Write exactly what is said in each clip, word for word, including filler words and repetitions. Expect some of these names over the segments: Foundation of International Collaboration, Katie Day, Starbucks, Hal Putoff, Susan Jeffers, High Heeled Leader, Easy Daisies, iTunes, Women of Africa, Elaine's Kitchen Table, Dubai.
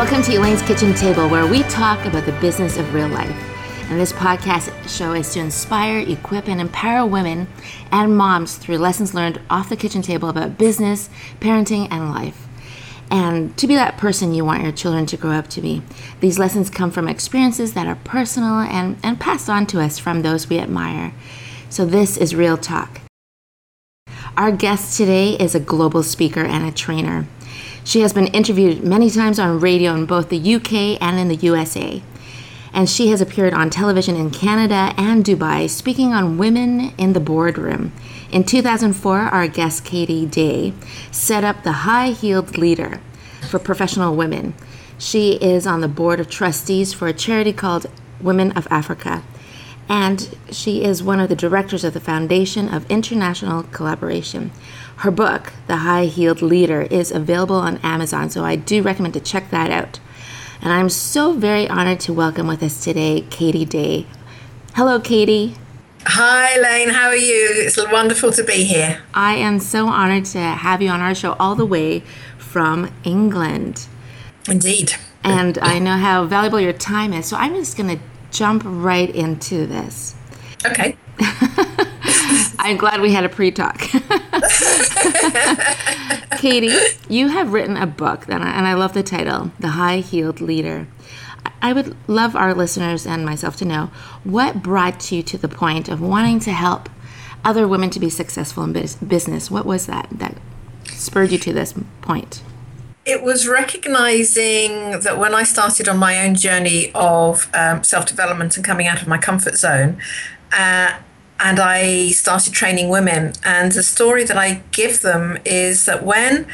Welcome to Elaine's Kitchen Table, where we talk about the business of real life. And this podcast show is to inspire, equip, and empower women and moms through lessons learned off the kitchen table about business, parenting, and life. And to be that person you want your children to grow up to be. These lessons come from experiences that are personal and, and passed on to us from those we admire. So this is Real Talk. Our guest today is a global speaker and a trainer. She has been interviewed many times on radio in both the U K and in the U S A. And she has appeared on television in Canada and Dubai, speaking on women in the boardroom. In two thousand four, our guest Katie Day set up the High Heeled Leader for professional women. She is on the board of trustees for a charity called Women of Africa. And she is one of the directors of the Foundation of International Collaboration. Her book, The High Heeled Leader, is available on Amazon, so I do recommend to check that out. And I'm so very honored to welcome with us today, Katie Day. Hello, Katie. Hi, Elaine. How are you? It's wonderful to be here. I am so honored to have you on our show all the way from England. Indeed. And I know how valuable your time is, so I'm just going to jump right into this. Okay. I'm glad we had a pre-talk. Katie, you have written a book, and I, and I love the title, The High-Heeled Leader. I would love our listeners and myself to know what brought you to the point of wanting to help other women to be successful in business. What was that that spurred you to this point? It was recognizing that when I started on my own journey of um, self-development and coming out of my comfort zone, uh, and I started training women, and the story that I give them is that when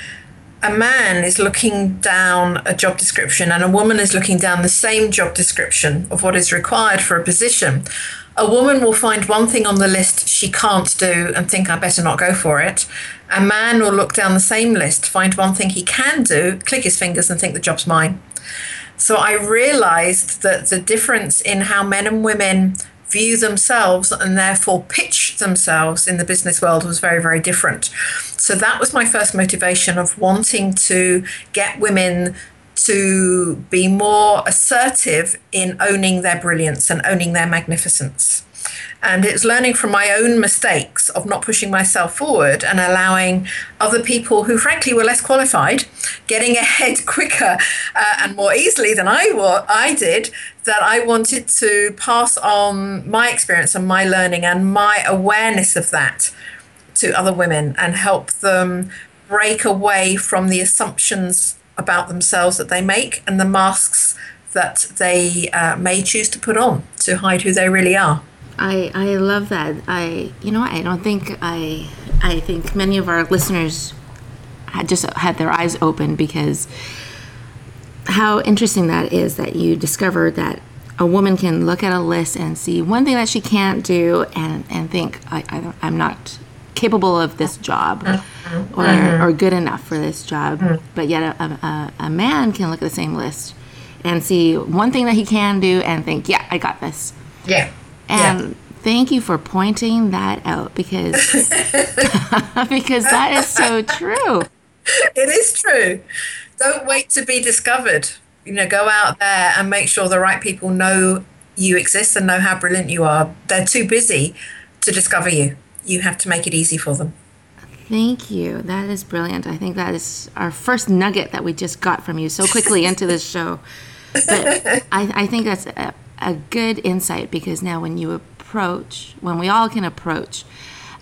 a man is looking down a job description and a woman is looking down the same job description of what is required for a position, a woman will find one thing on the list she can't do and think, I better not go for it. A man will look down the same list, find one thing he can do, click his fingers and think the job's mine. So I realized that the difference in how men and women view themselves and therefore pitch themselves in the business world was very, very different. So that was my first motivation of wanting to get women to be more assertive in owning their brilliance and owning their magnificence. And it's learning from my own mistakes of not pushing myself forward and allowing other people who frankly were less qualified, getting ahead quicker uh, and more easily than I, wa- I did, that I wanted to pass on my experience and my learning and my awareness of that to other women and help them break away from the assumptions about themselves that they make and the masks that they uh, may choose to put on to hide who they really are. I, I love that. I you know I don't think I I think many of our listeners had just had their eyes open, because how interesting that is that you discovered that a woman can look at a list and see one thing that she can't do and, and think I, I I'm not capable of this job or mm-hmm. or good enough for this job, mm-hmm. but yet a, a a man can look at the same list and see one thing that he can do and think, yeah, I got this. Yeah. And yeah. Thank you for pointing that out, because because that is so true. It is true. Don't wait to be discovered. You know, go out there and make sure the right people know you exist and know how brilliant you are. They're too busy to discover you. You have to make it easy for them. Thank you. That is brilliant. I think that is our first nugget that we just got from you so quickly into this show. But I, I think that's a, a good insight, because now when you approach, when we all can approach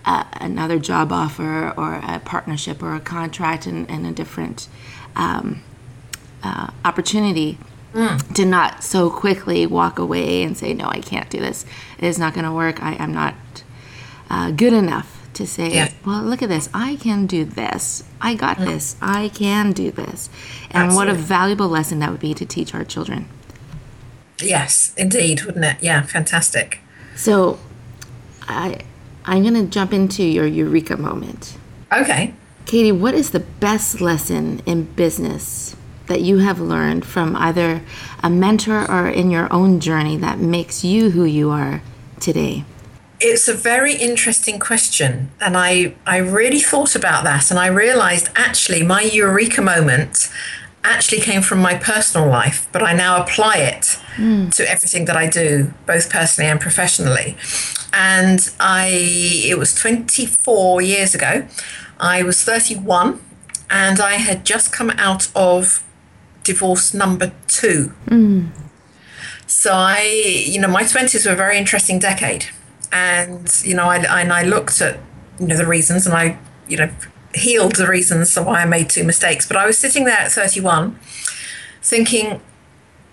uh, another job offer or a partnership or a contract and, and a different um, uh, opportunity, mm. to not so quickly walk away and say, no, I can't do this. It is not going to work. I am not uh, good enough to say, yeah. well, look at this. I can do this. I got mm. this. I can do this. And Absolutely. What a valuable lesson that would be to teach our children. Yes, indeed, wouldn't it? Yeah, fantastic. So I, I'm going to jump into your eureka moment. Okay. Katie, what is the best lesson in business that you have learned from either a mentor or in your own journey that makes you who you are today? It's a very interesting question, and I, I really thought about that, and I realized actually my eureka moment actually came from my personal life, but I now apply it mm. to everything that I do, both personally and professionally. And I, it was twenty-four years ago. I was thirty-one and I had just come out of divorce number two. Mm. So I, you know, my twenties were a very interesting decade. And, you know, I, and I looked at, you know, the reasons, and I, you know, healed the reasons why I made two mistakes. But I was sitting there at thirty-one thinking,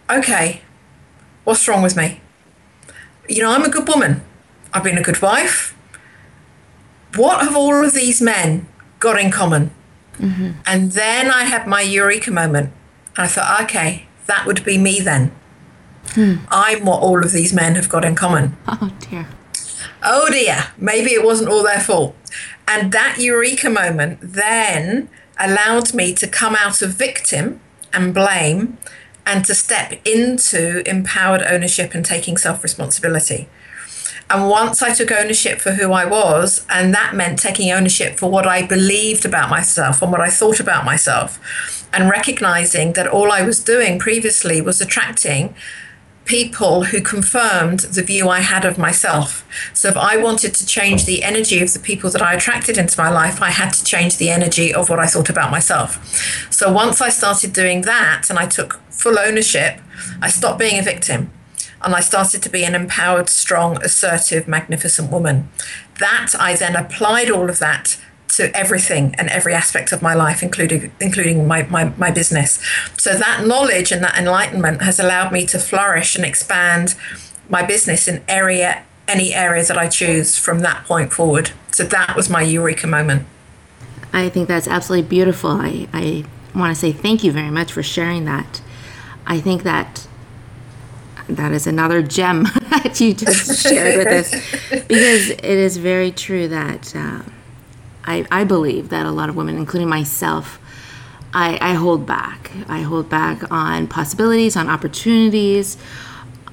okay, what's wrong with me? You know, I'm a good woman. I've been a good wife. What have all of these men got in common? Mm-hmm. And then I had my eureka moment. And I thought, okay, that would be me then. Hmm. I'm what all of these men have got in common. Oh, dear. Oh, dear. Maybe it wasn't all their fault. And that eureka moment then allowed me to come out of victim and blame and to step into empowered ownership and taking self-responsibility. And once I took ownership for who I was, and that meant taking ownership for what I believed about myself and what I thought about myself, and recognizing that all I was doing previously was attracting people who confirmed the view I had of myself. So if I wanted to change the energy of the people that I attracted into my life, I had to change the energy of what I thought about myself. So once I started doing that and I took full ownership, I stopped being a victim. And I started to be an empowered, strong, assertive, magnificent woman. That I then applied all of that to everything and every aspect of my life, including including my, my, my business. So that knowledge and that enlightenment has allowed me to flourish and expand my business in area any area that I choose from that point forward. So that was my eureka moment. I think that's absolutely beautiful. I, I want to say thank you very much for sharing that. I think that That is another gem that you just shared with us, because it is very true that uh, I, I believe that a lot of women, including myself, I, I hold back. I hold back on possibilities, on opportunities,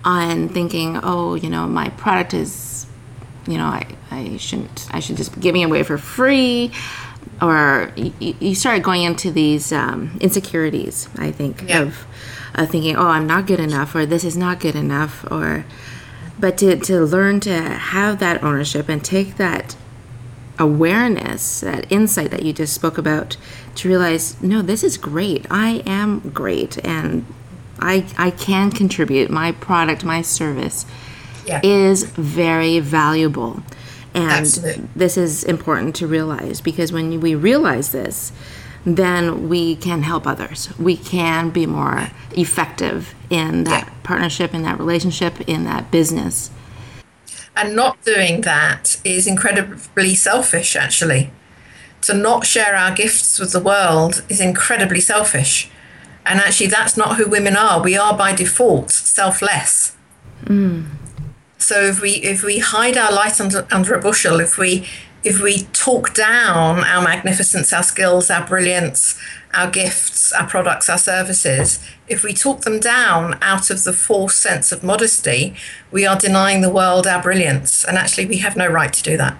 on thinking, oh, you know, my product is, you know, I, I shouldn't, I should just be giving it away for free. Or you, you start going into these um, insecurities, I think, yeah. of Uh, thinking, oh, I'm not good enough, or this is not good enough, or but to, to learn to have that ownership and take that awareness, that insight that you just spoke about, to realize, no, this is great. I am great, and I I can contribute. My product, my service yeah. is very valuable, and Absolutely. This is important to realize, because when we realize this, then we can help others. We can be more effective in that yeah. partnership, in that relationship, in that business. And not doing that is incredibly selfish, actually. To not share our gifts with the world is incredibly selfish. And actually, that's not who women are. We are, by default, selfless. Mm. So if we if we hide our light under, under a bushel, if we If we talk down our magnificence, our skills, our brilliance, our gifts, our products, our services, if we talk them down out of the false sense of modesty, we are denying the world our brilliance. And actually, we have no right to do that.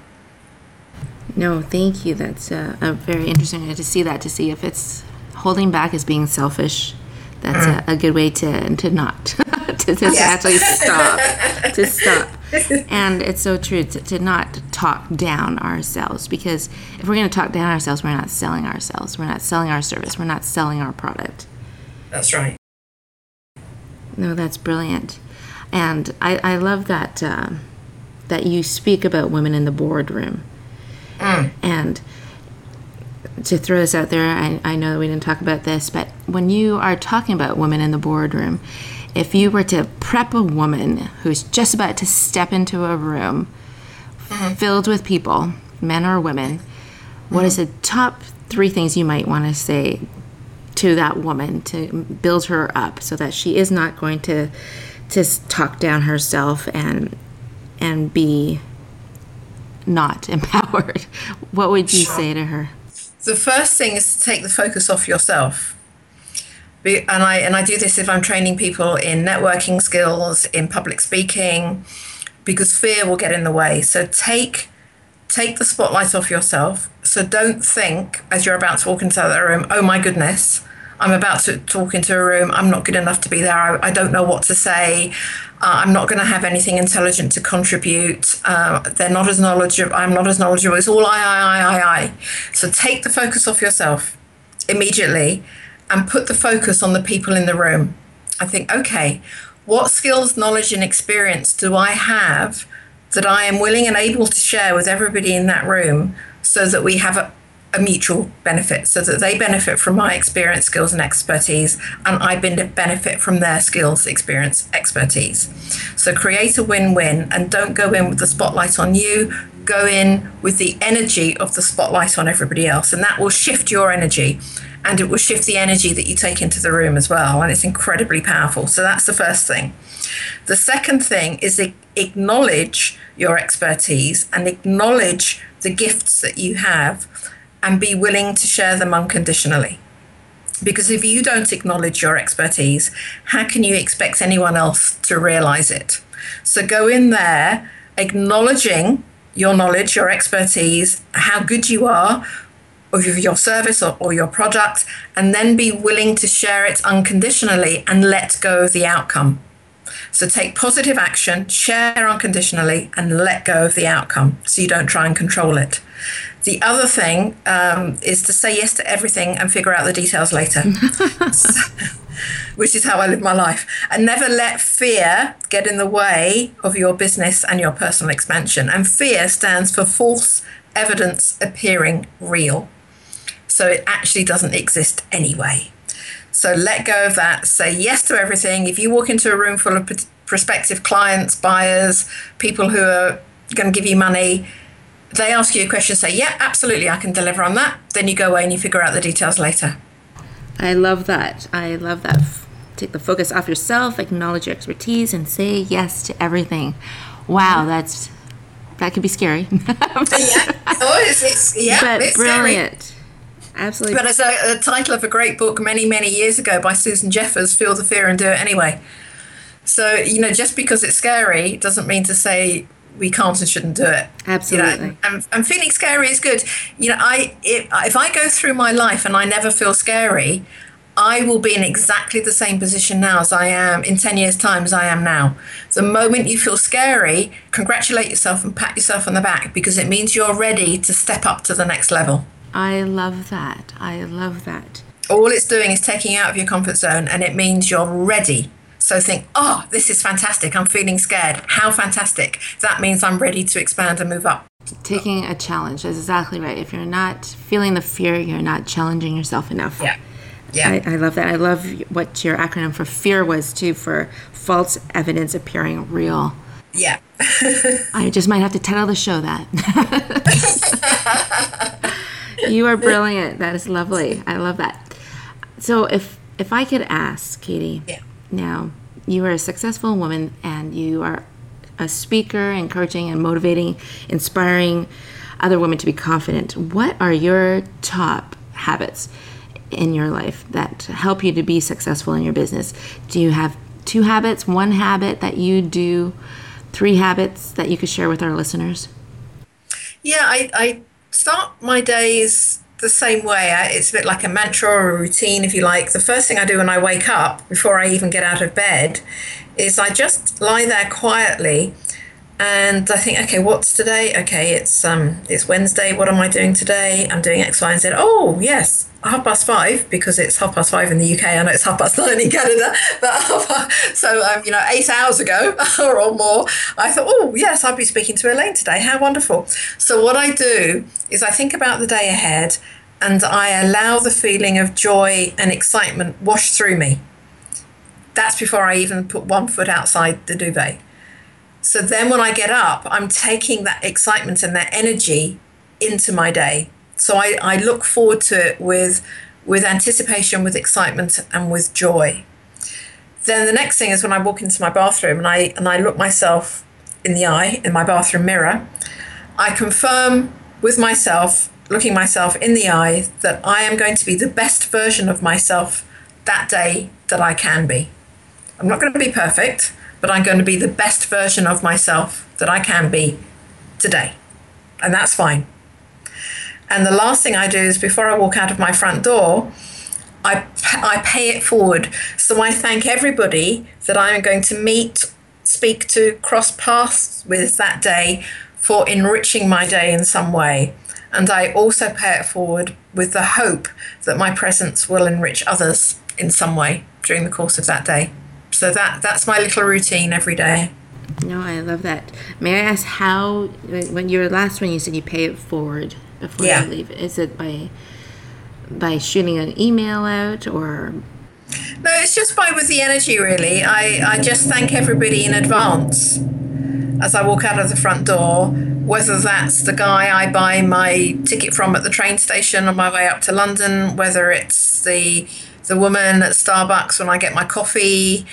No, thank you. That's a, a very interesting way to see that, to see if it's holding back as being selfish. That's mm-hmm. a, a good way to, to not, to, to yeah. actually stop, to stop. And it's so true to, to not talk down ourselves, because if we're going to talk down ourselves, we're not selling ourselves. We're not selling our service. We're not selling our product. That's right. No, that's brilliant. And I, I love that uh, that you speak about women in the boardroom. Mm. And to throw this out there, I, I know we didn't talk about this, but when you are talking about women in the boardroom, if you were to prep a woman who's just about to step into a room mm-hmm. filled with people, men or women, mm-hmm. what is the top three things you might want to say to that woman to build her up so that she is not going to to talk down herself and and be not empowered? What would you sure. say to her? The first thing is to take the focus off yourself. And I and I do this if I'm training people in networking skills, in public speaking, because fear will get in the way. So take take the spotlight off yourself. So don't think as you're about to walk into the room, oh my goodness, I'm about to talk into a room. I'm not good enough to be there. I, I don't know what to say. Uh, I'm not going to have anything intelligent to contribute. Uh, they're not as knowledgeable. I'm not as knowledgeable. It's all I, I, I, I, I. So take the focus off yourself immediately and put the focus on the people in the room. I think, okay, what skills, knowledge, and experience do I have that I am willing and able to share with everybody in that room so that we have a, a mutual benefit, so that they benefit from my experience, skills, and expertise, and I benefit from their skills, experience, expertise. So create a win-win, and don't go in with the spotlight on you. Go in with the energy of the spotlight on everybody else, and that will shift your energy, and it will shift the energy that you take into the room as well, and it's incredibly powerful. So that's the first thing. The second thing is acknowledge your expertise and acknowledge the gifts that you have and be willing to share them unconditionally. Because if you don't acknowledge your expertise, how can you expect anyone else to realize it? So go in there acknowledging your knowledge, your expertise, how good you are, of your service or, or your product, and then be willing to share it unconditionally and let go of the outcome. So take positive action, share unconditionally, and let go of the outcome so you don't try and control it. The other thing um, is to say yes to everything and figure out the details later, so, which is how I live my life. And never let fear get in the way of your business and your personal expansion. And fear stands for false evidence appearing real. So it actually doesn't exist anyway. So let go of that. Say yes to everything. If you walk into a room full of prospective clients, buyers, people who are going to give you money, they ask you a question, say, yeah, absolutely, I can deliver on that. Then you go away and you figure out the details later. I love that. I love that. Take the focus off yourself, acknowledge your expertise, and say yes to everything. Wow, that's that could be scary. but, yeah. Oh, it's, it's, yeah, but it's brilliant. Scary. Absolutely. But it's a, a title of a great book many, many years ago by Susan Jeffers, Feel the Fear and Do It Anyway. So, you know, just because it's scary doesn't mean to say we can't and shouldn't do it. Absolutely. You know, and, and feeling scary is good. You know, I if, if I go through my life and I never feel scary, I will be in exactly the same position now as I am in ten years' time as I am now. The moment you feel scary, congratulate yourself and pat yourself on the back, because it means you're ready to step up to the next level. I love that. I love that. All it's doing is taking you out of your comfort zone, and it means you're ready. So think, oh, this is fantastic. I'm feeling scared. How fantastic. That means I'm ready to expand and move up. Taking a challenge is exactly right. If you're not feeling the fear, you're not challenging yourself enough. Yeah. Yeah. I, I love that. I love what your acronym for fear was, too, for false evidence appearing real. Yeah. I just might have to title the show that. You are brilliant. That is lovely. I love that. So if if I could ask, Katie, yeah. Now, you are a successful woman, and you are a speaker, encouraging and motivating, inspiring other women to be confident. What are your top habits in your life that help you to be successful in your business? Do you have two habits, one habit that you do, three habits that you could share with our listeners? Yeah, I... I- start my days the same way. It's a bit like a mantra or a routine, if you like. The first thing I do when I wake up, before I even get out of bed, is I just lie there quietly and I think, okay, what's today? Okay, it's um, it's Wednesday. What am I doing today? I'm doing X, Y, and Z. Oh, yes, half past five, because it's half past five in the U K. I know it's half past nine in Canada, but so um, you know, eight hours ago or more, I thought, oh yes, I'll be speaking to Elaine today. How wonderful! So what I do is I think about the day ahead, and I allow the feeling of joy and excitement wash through me. That's before I even put one foot outside the duvet. So then when I get up, I'm taking that excitement and that energy into my day. So I, I look forward to it with, with anticipation, with excitement, and with joy. Then the next thing is when I walk into my bathroom and I, and I look myself in the eye, in my bathroom mirror, I confirm with myself, looking myself in the eye, that I am going to be the best version of myself that day that I can be. I'm not going to be perfect, but I'm going to be the best version of myself that I can be today. And that's fine. And the last thing I do is before I walk out of my front door, I I pay it forward. So I thank everybody that I'm going to meet, speak to, cross paths with that day for enriching my day in some way. And I also pay it forward with the hope that my presence will enrich others in some way during the course of that day. So that that's my little routine every day. No, I love that. May I ask how, when your last one you said you pay it forward before yeah. you leave, is it by by shooting an email out or? No, it's just by with the energy really. I, I just thank everybody in advance as I walk out of the front door, whether that's the guy I buy my ticket from at the train station on my way up to London, whether it's the the woman at Starbucks when I get my coffee,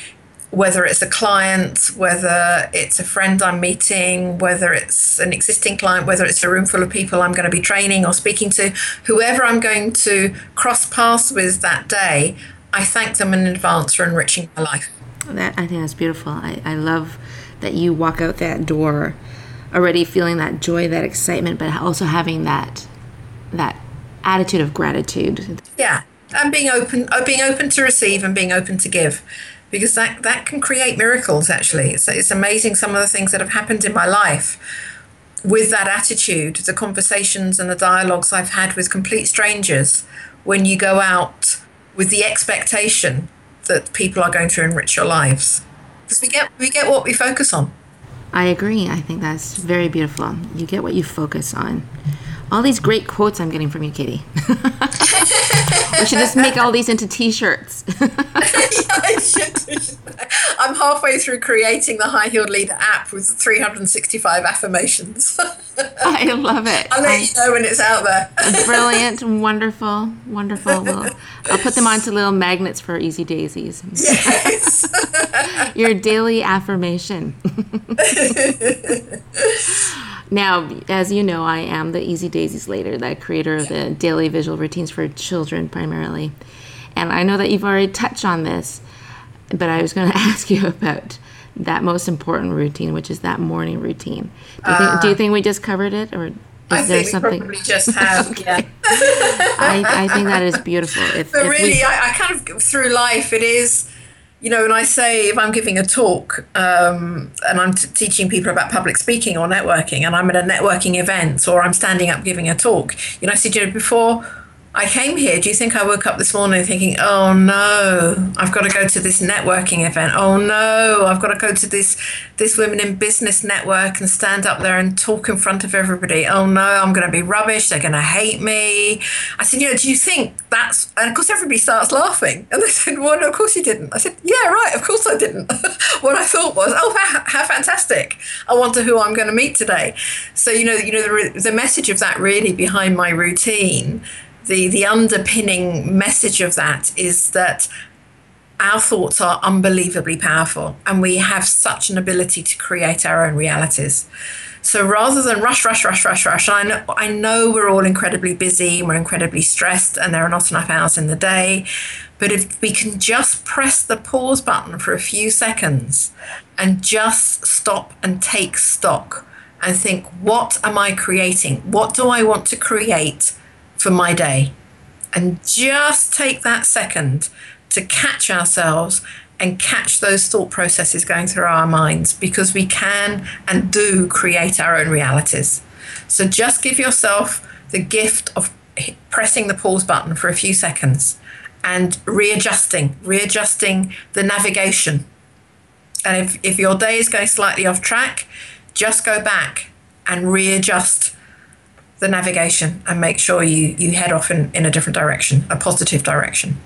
whether it's a client, whether it's a friend I'm meeting, whether it's an existing client, whether it's a room full of people I'm going to be training or speaking to, whoever I'm going to cross paths with that day, I thank them in advance for enriching my life. That I think that's beautiful. I, I love that you walk out that door already feeling that joy, that excitement, but also having that that attitude of gratitude. Yeah, and being open, being open to receive and being open to give. Because that, that can create miracles, actually. It's, it's amazing some of the things that have happened in my life with that attitude, the conversations and the dialogues I've had with complete strangers when you go out with the expectation that people are going to enrich your lives. Because we get, we get what we focus on. I agree. I think that's very beautiful. You get what you focus on. All these great quotes I'm getting from you, Katie. We should just make all these into T-shirts. Yeah, I should. I'm halfway through creating the High Heeled Leader app with three hundred sixty-five affirmations. I love it. I'll let I, you know when it's out there. Brilliant, wonderful, wonderful. Little, I'll put them onto little magnets for Easy Daisies. Yes. Your daily affirmation. Now, as you know, I am the Easy Daisies leader, the creator of the daily visual routines for children primarily. And I know that you've already touched on this, but I was going to ask you about that most important routine, which is that morning routine. Do you, uh, think, do you think we just covered it? Or is I there think something? We probably just have, okay. yeah. I, I think that is beautiful. If, but if really, we... I, I kind of, through life, it is... You know, when I say if I'm giving a talk um, and I'm t- teaching people about public speaking or networking and I'm at a networking event or I'm standing up giving a talk, you know, I said, you know, before I came here, do you think I woke up this morning thinking, oh, no, I've got to go to this networking event. Oh, no, I've got to go to this this Women in Business network and stand up there and talk in front of everybody. Oh, no, I'm going to be rubbish. They're going to hate me. I said, you know, do you think that's... And, of course, everybody starts laughing. And they said, well, no, of course you didn't. I said, yeah, right, of course I didn't. What I thought was, oh, how, how fantastic. I wonder who I'm going to meet today. So, you know, you know the, the message of that really behind my routine... The, the underpinning message of that is that our thoughts are unbelievably powerful and we have such an ability to create our own realities. So rather than rush, rush, rush, rush, rush, I know, I know we're all incredibly busy, we're incredibly stressed and there are not enough hours in the day. But if we can just press the pause button for a few seconds and just stop and take stock and think, what am I creating? What do I want to create for my day? And just take that second to catch ourselves and catch those thought processes going through our minds, because we can and do create our own realities. So just give yourself the gift of pressing the pause button for a few seconds and readjusting, readjusting the navigation. And if, if your day is going slightly off track, just go back and readjust the navigation and make sure you, you head off in, in a different direction, a positive direction.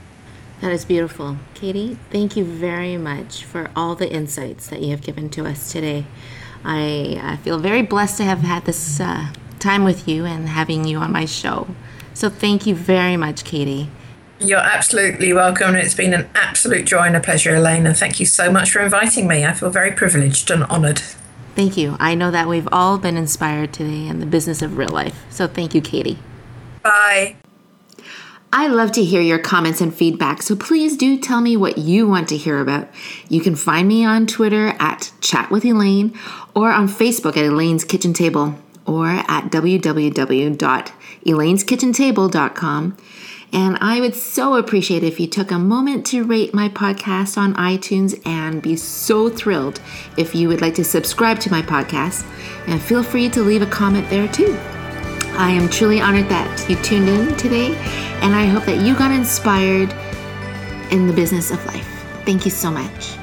That is beautiful. Katie, thank you very much for all the insights that you have given to us today. I, I feel very blessed to have had this uh, time with you and having you on my show. So thank you very much, Katie. You're absolutely welcome. It's been an absolute joy and a pleasure, Elaine, and thank you so much for inviting me. I feel very privileged and honoured. Thank you. I know that we've all been inspired today in the business of real life. So thank you, Katie. Bye. I love to hear your comments and feedback, so please do tell me what you want to hear about. You can find me on Twitter at Chat with Elaine or on Facebook at Elaine's Kitchen Table or at w w w dot elaine's kitchen table dot com. And I would so appreciate if you took a moment to rate my podcast on iTunes, and be so thrilled if you would like to subscribe to my podcast. And feel free to leave a comment there too. I am truly honored that you tuned in today, and I hope that you got inspired in the business of life. Thank you so much.